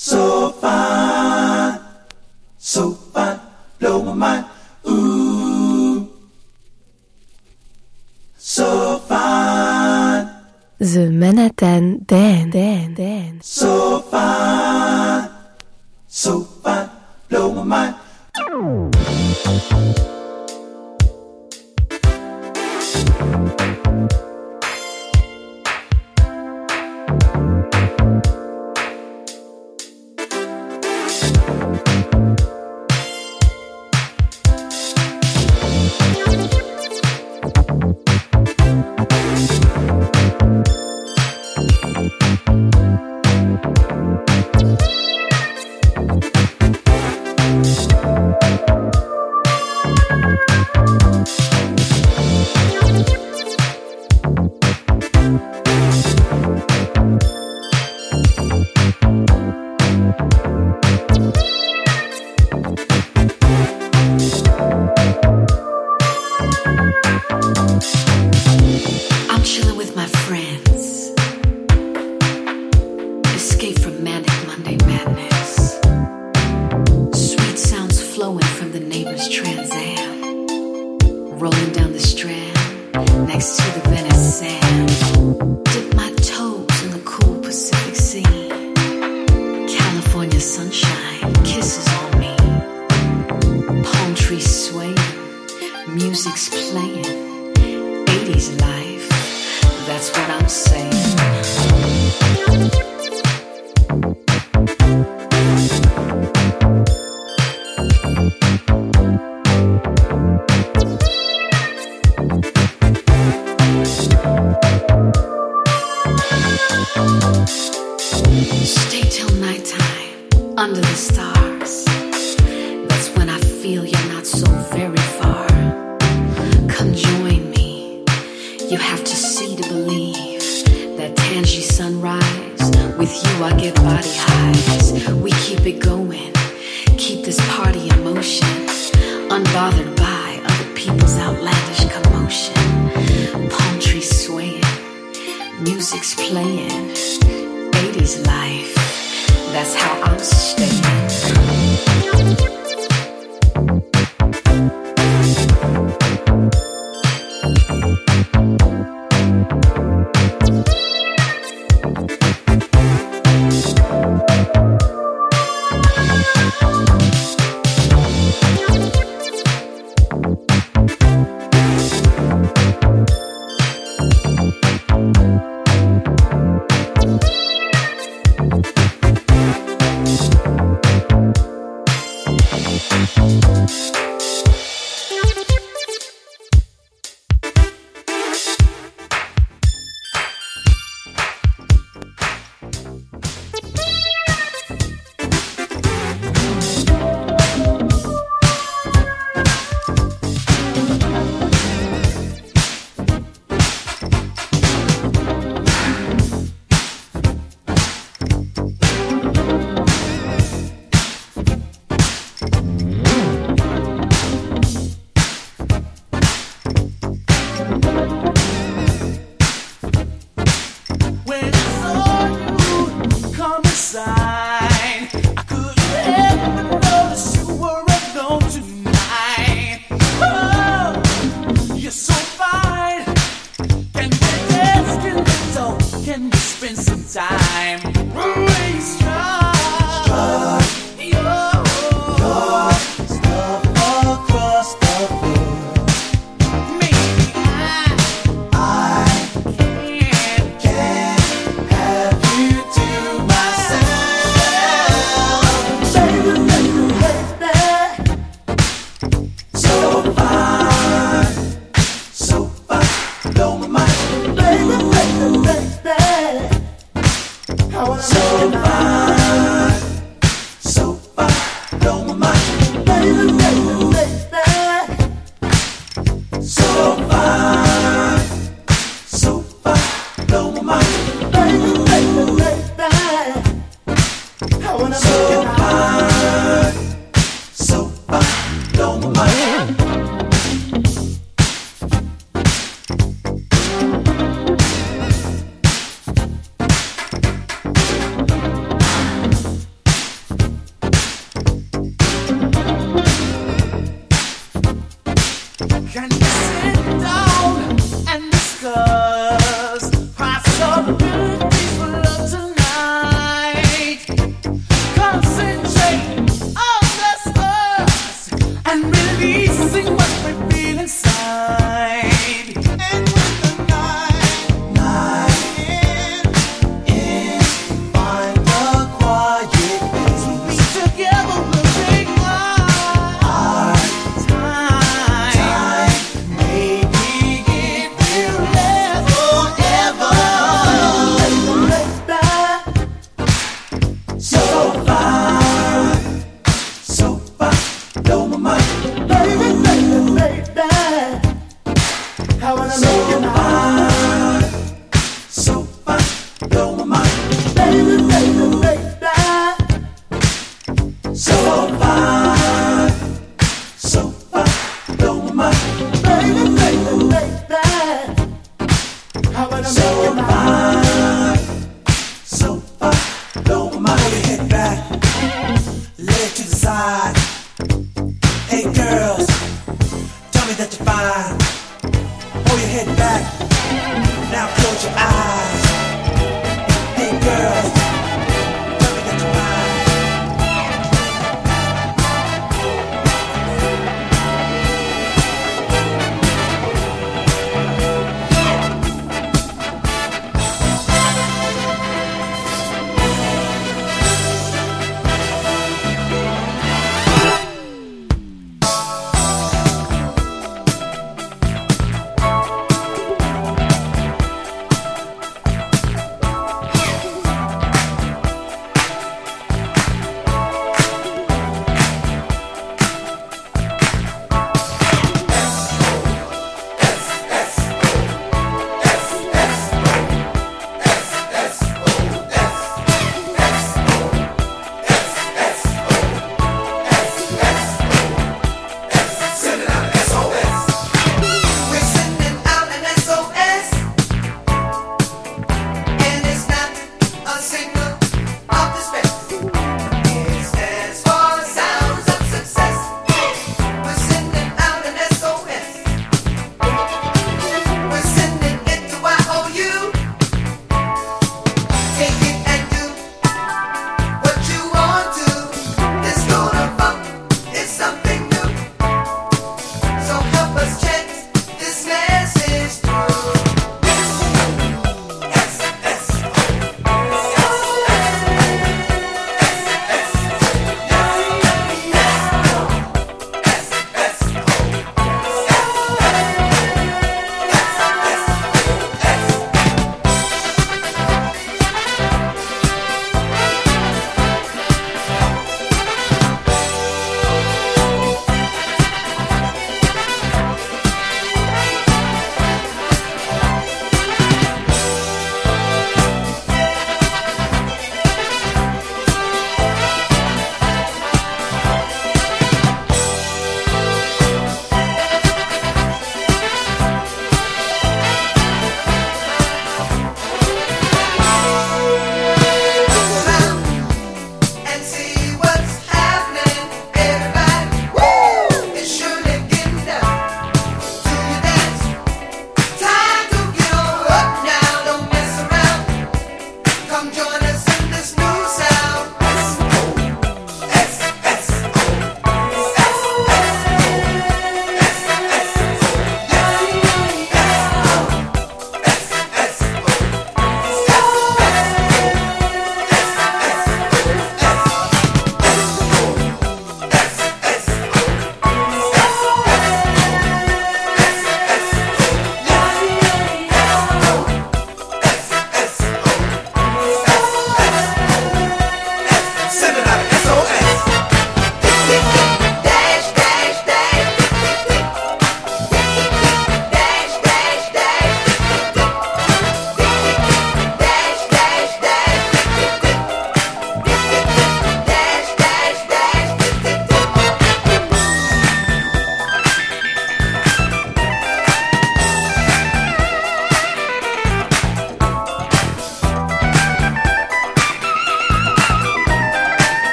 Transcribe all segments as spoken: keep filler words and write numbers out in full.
So fine, so fine, blow my mind, ooh. So fine, the Manhattan Dan, Dan, Dan. So fine, so fine, blow my mind.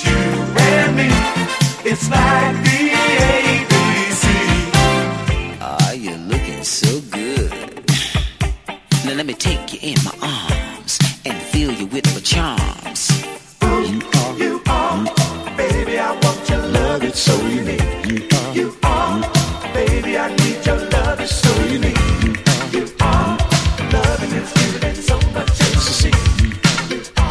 just you and me. It's like the A B C. Ah, you're looking so good. Now let me take you in my arms and fill you with my charms. Ooh, you are, you are, baby, I want your love, it's so unique. You are, you are, baby, I need your love, it's so unique. You are, you are, loving is giving it so much else to see. Bye.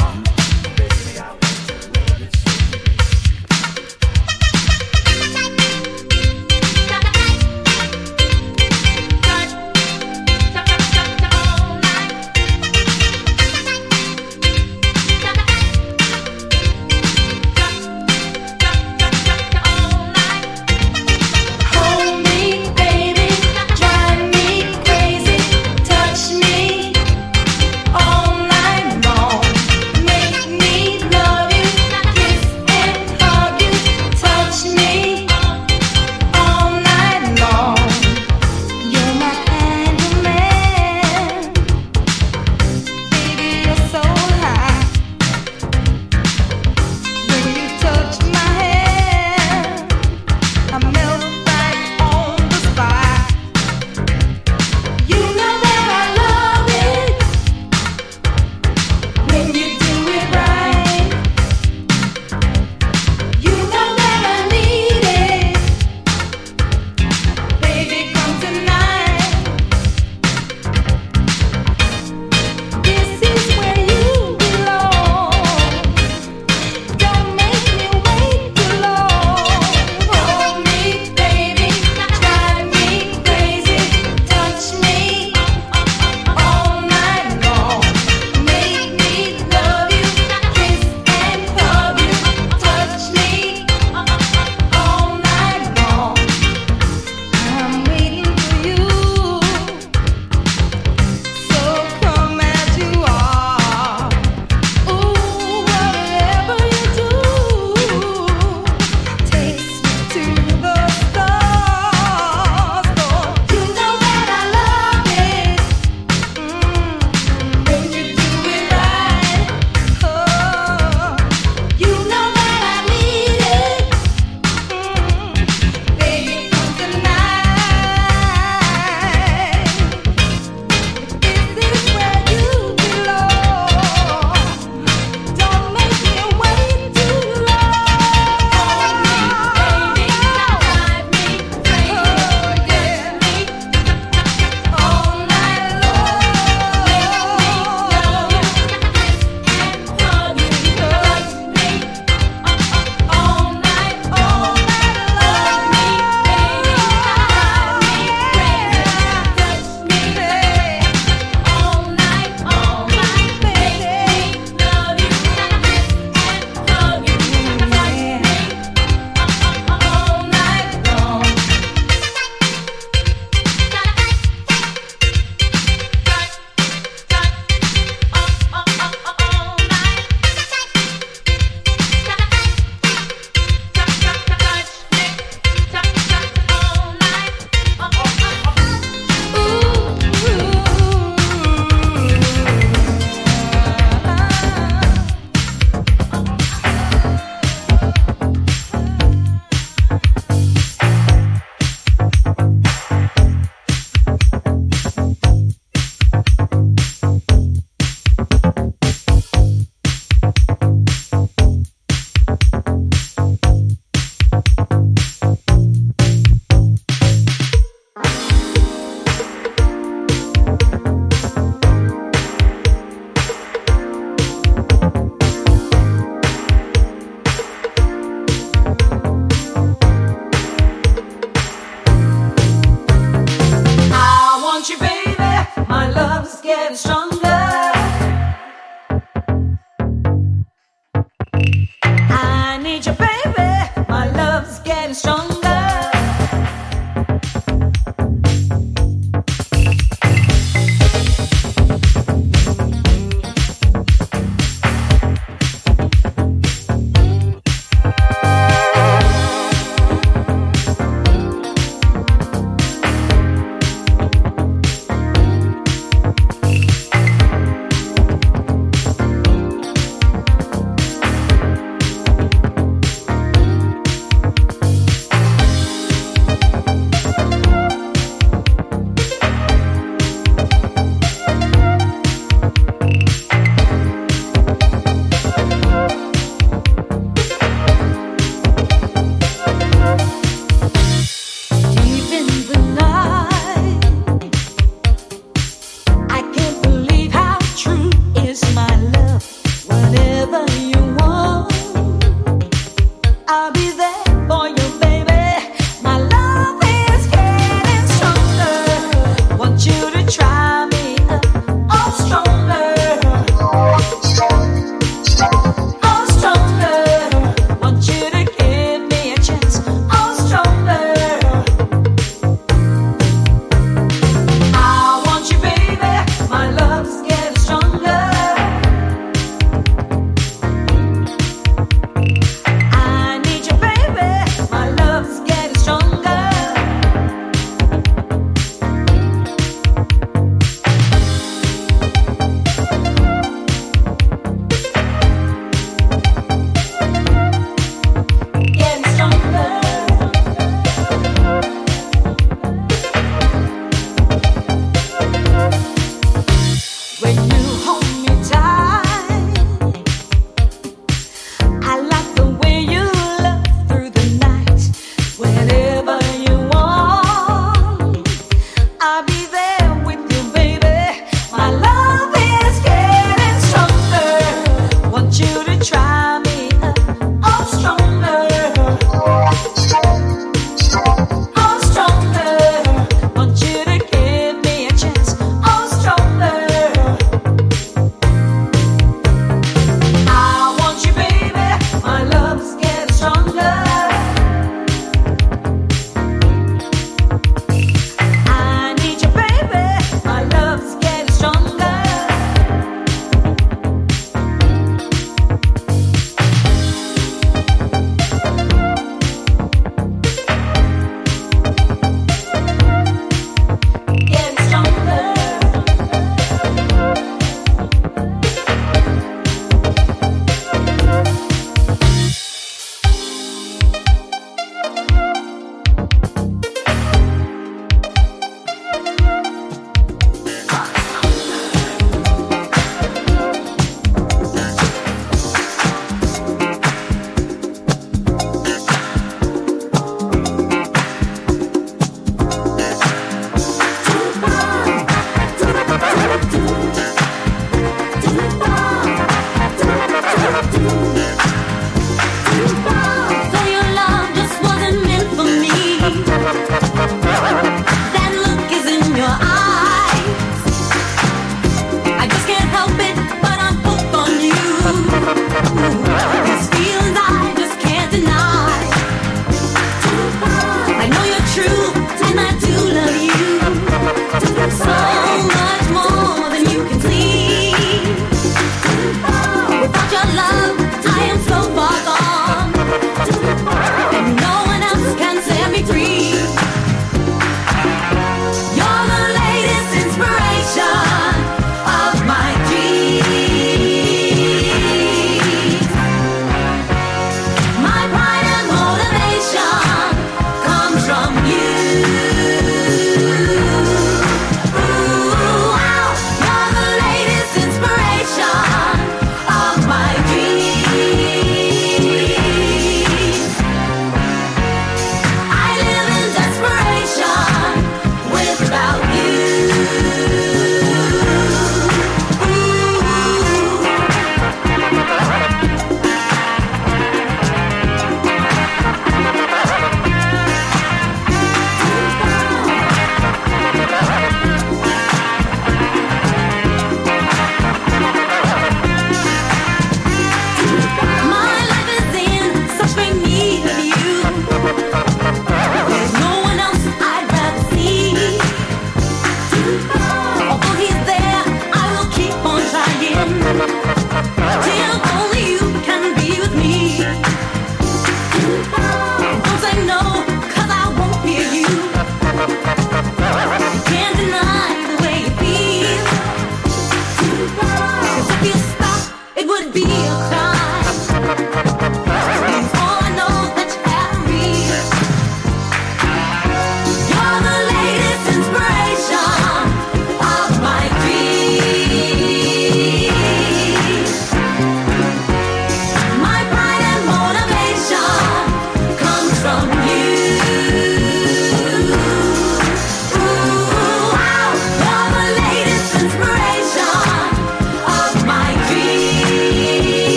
Be a crime. All I know that you have me.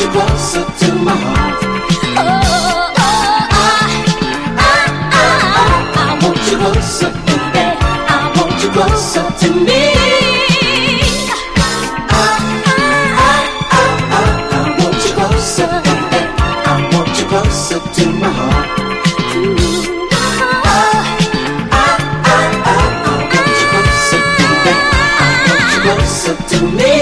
you closer to my heart. Oh, oh, oh, oh, oh, I want you closer, baby. I want you closer to me. Oh, oh, oh, oh, oh, I want you closer, baby. I want you closer to my heart. Oh, oh, oh, oh, I want you closer, baby. I want you closer to me.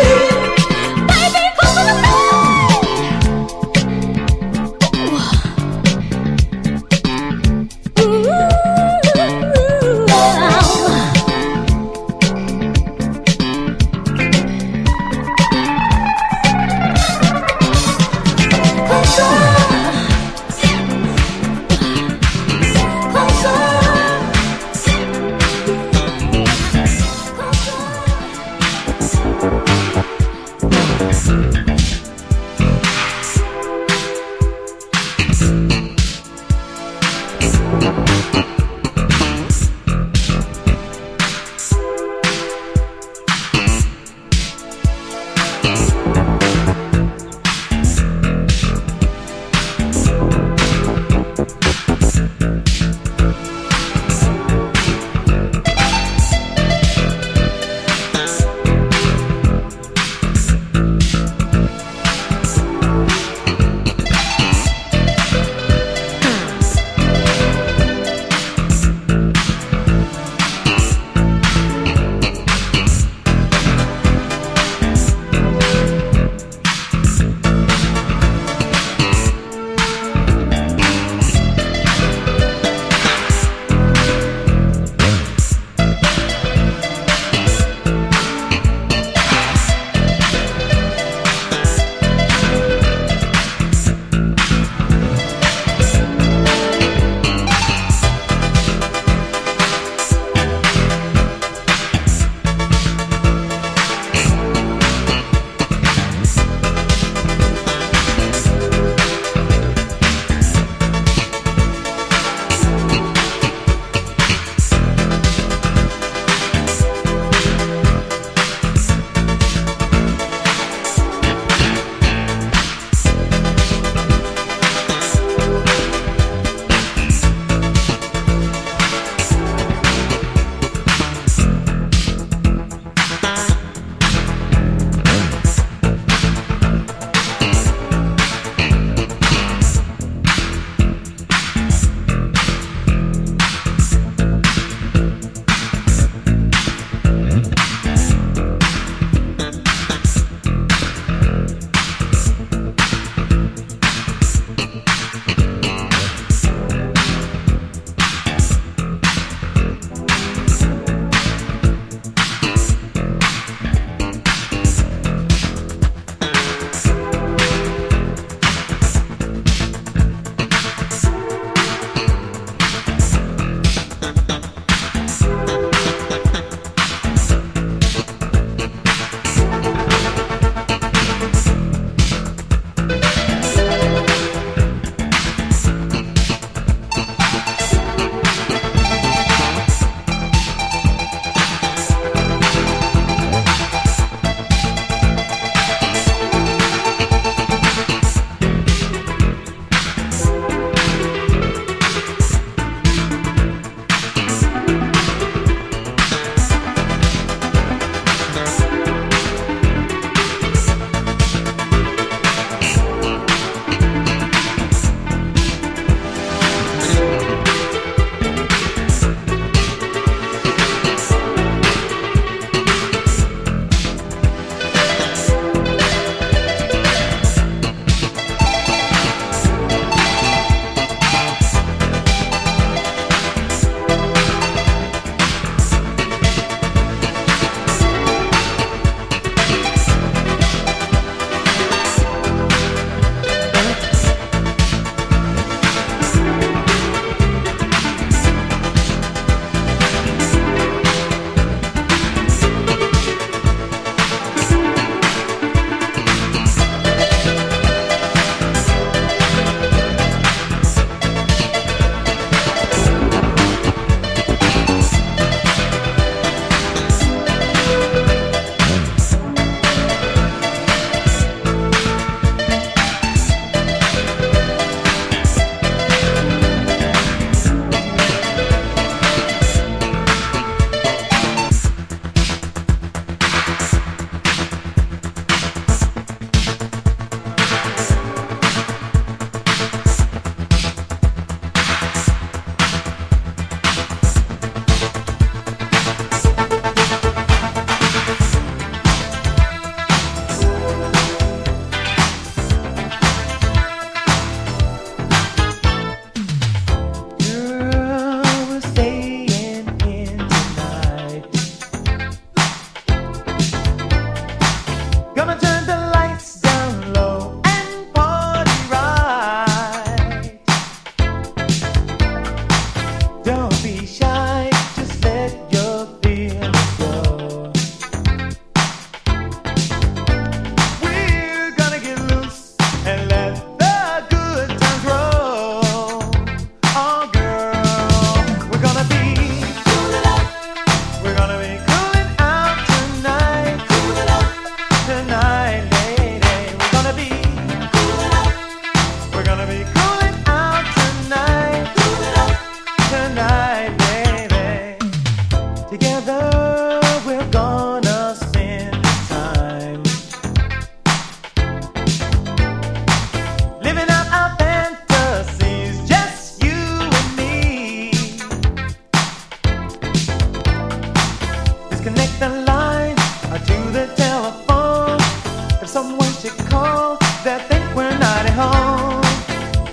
There's someone to call that think we're not at home.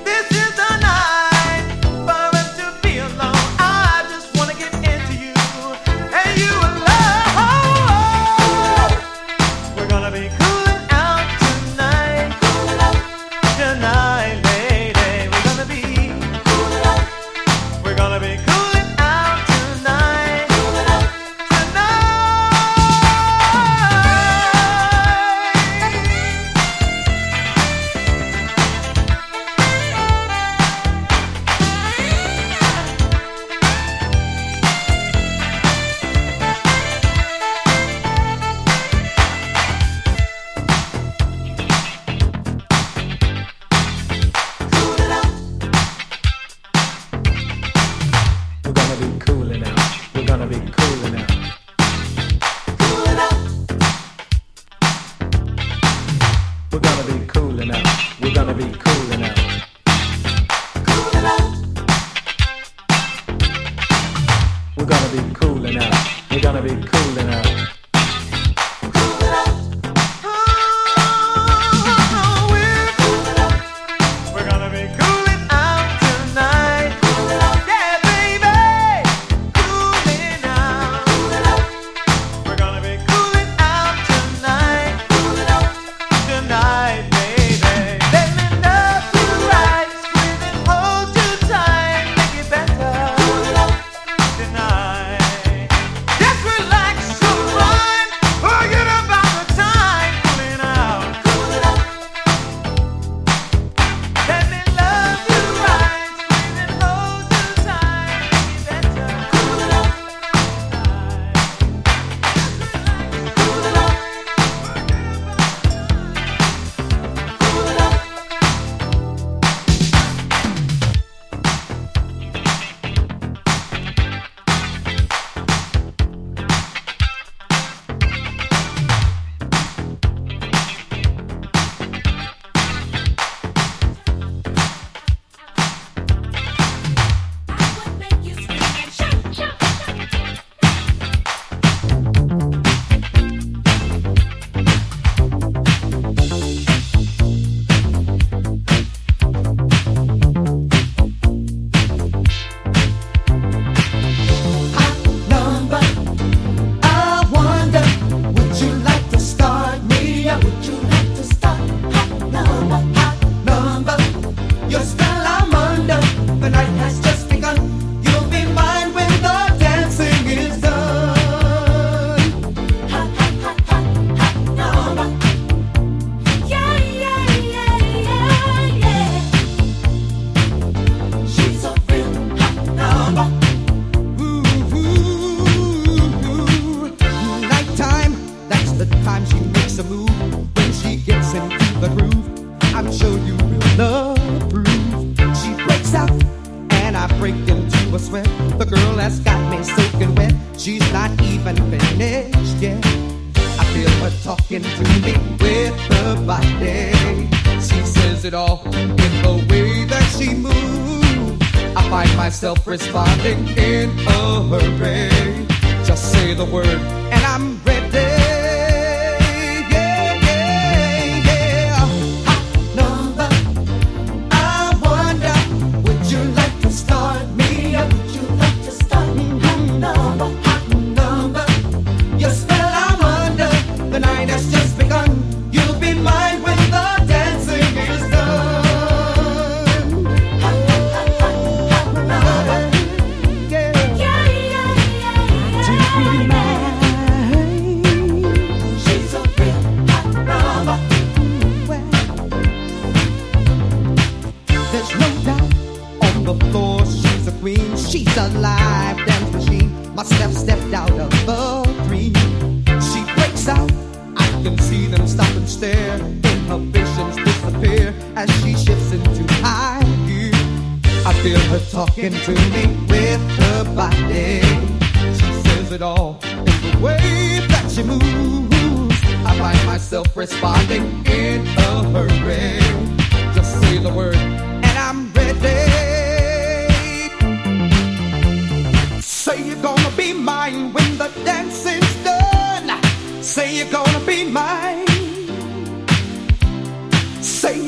This is the night for us to be alone. I just want to get into you and you alone. We're gonna be cooling out tonight. Cool out. Tonight, lady, we're gonna be cool out. We're gonna be cool. Mine when the dancing's done. Say you're gonna be mine. Do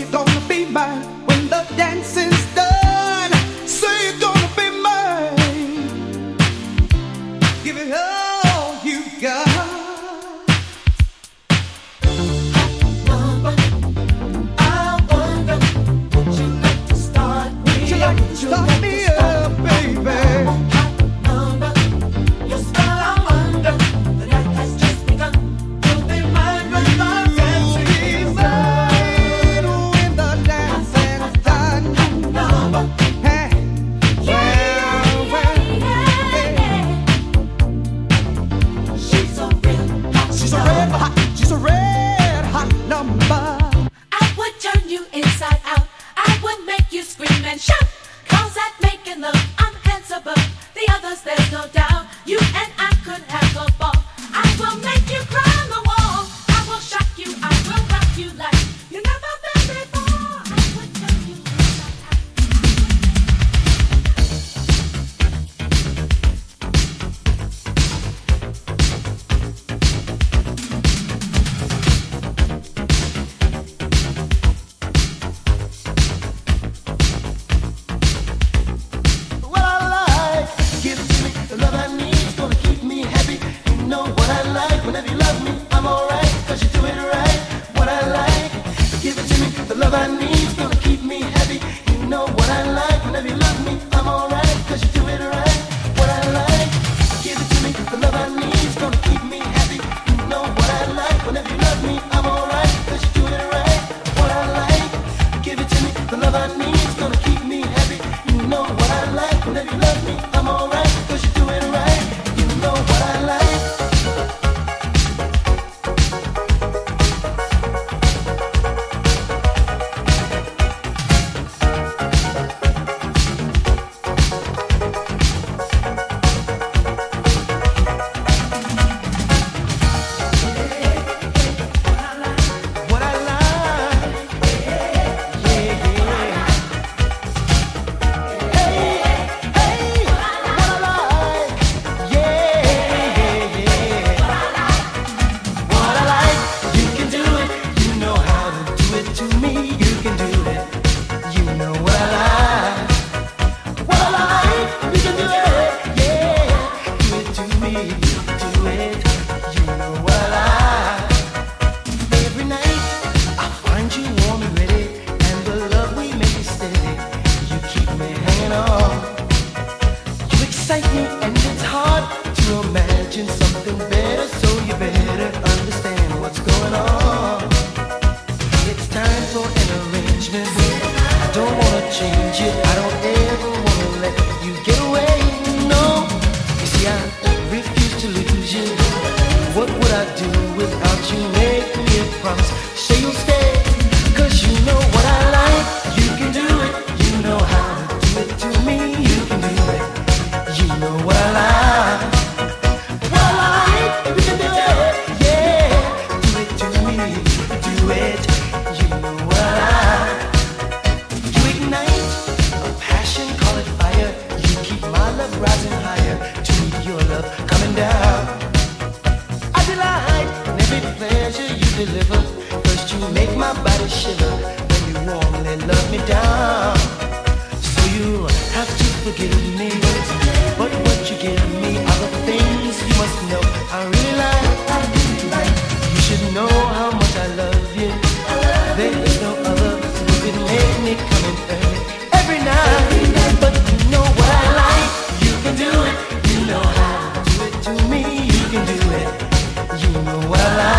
it, you know what I like.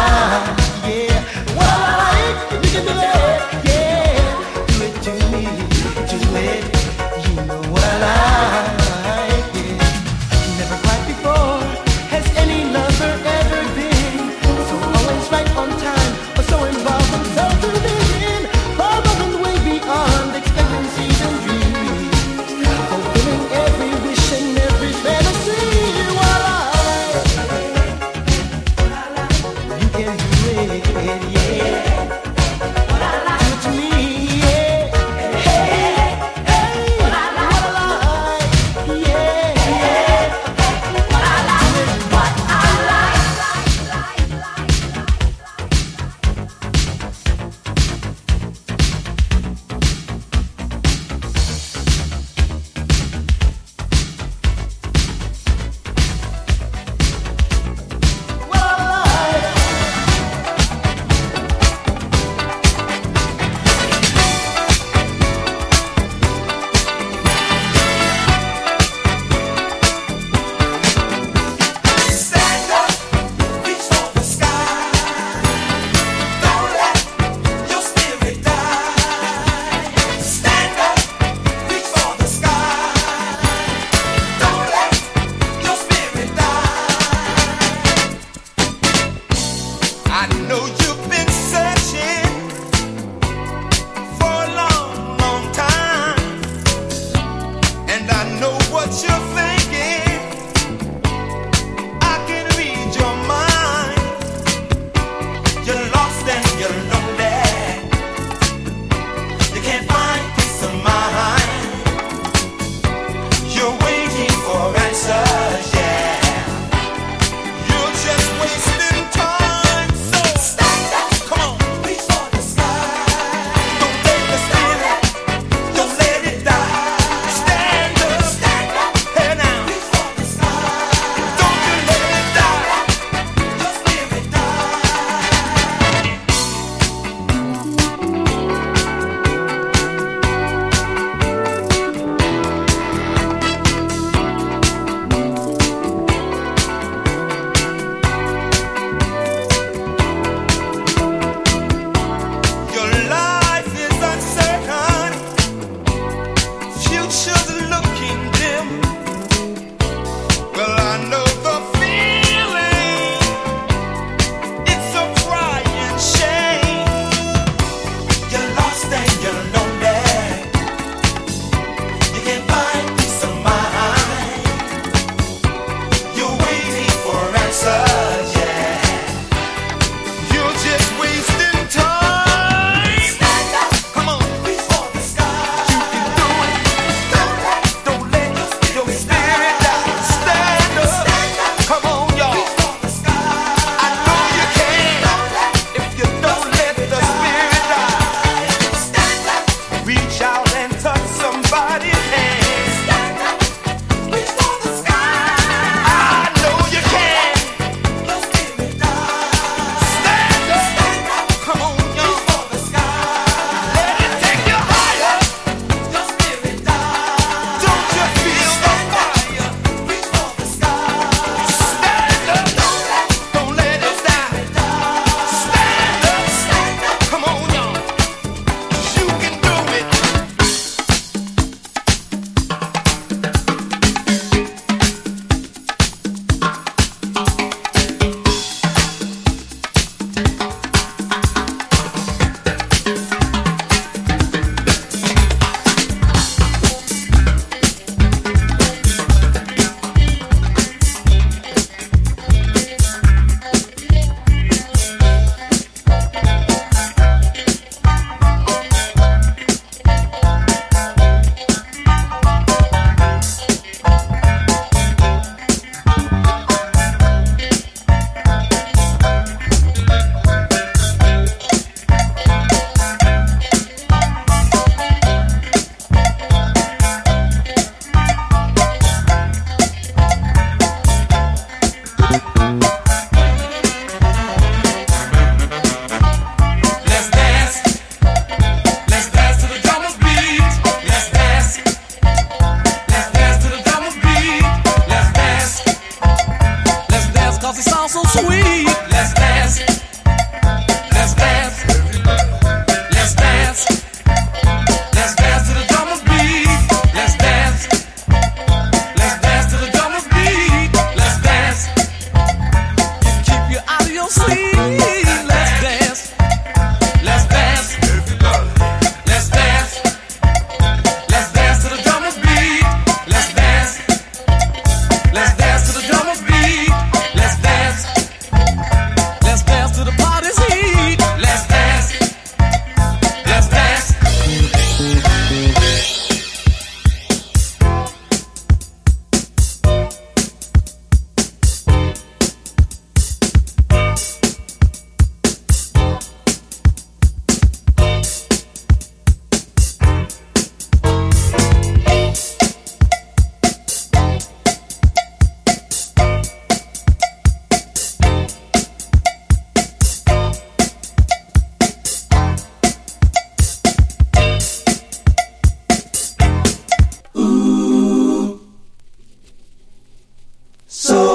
So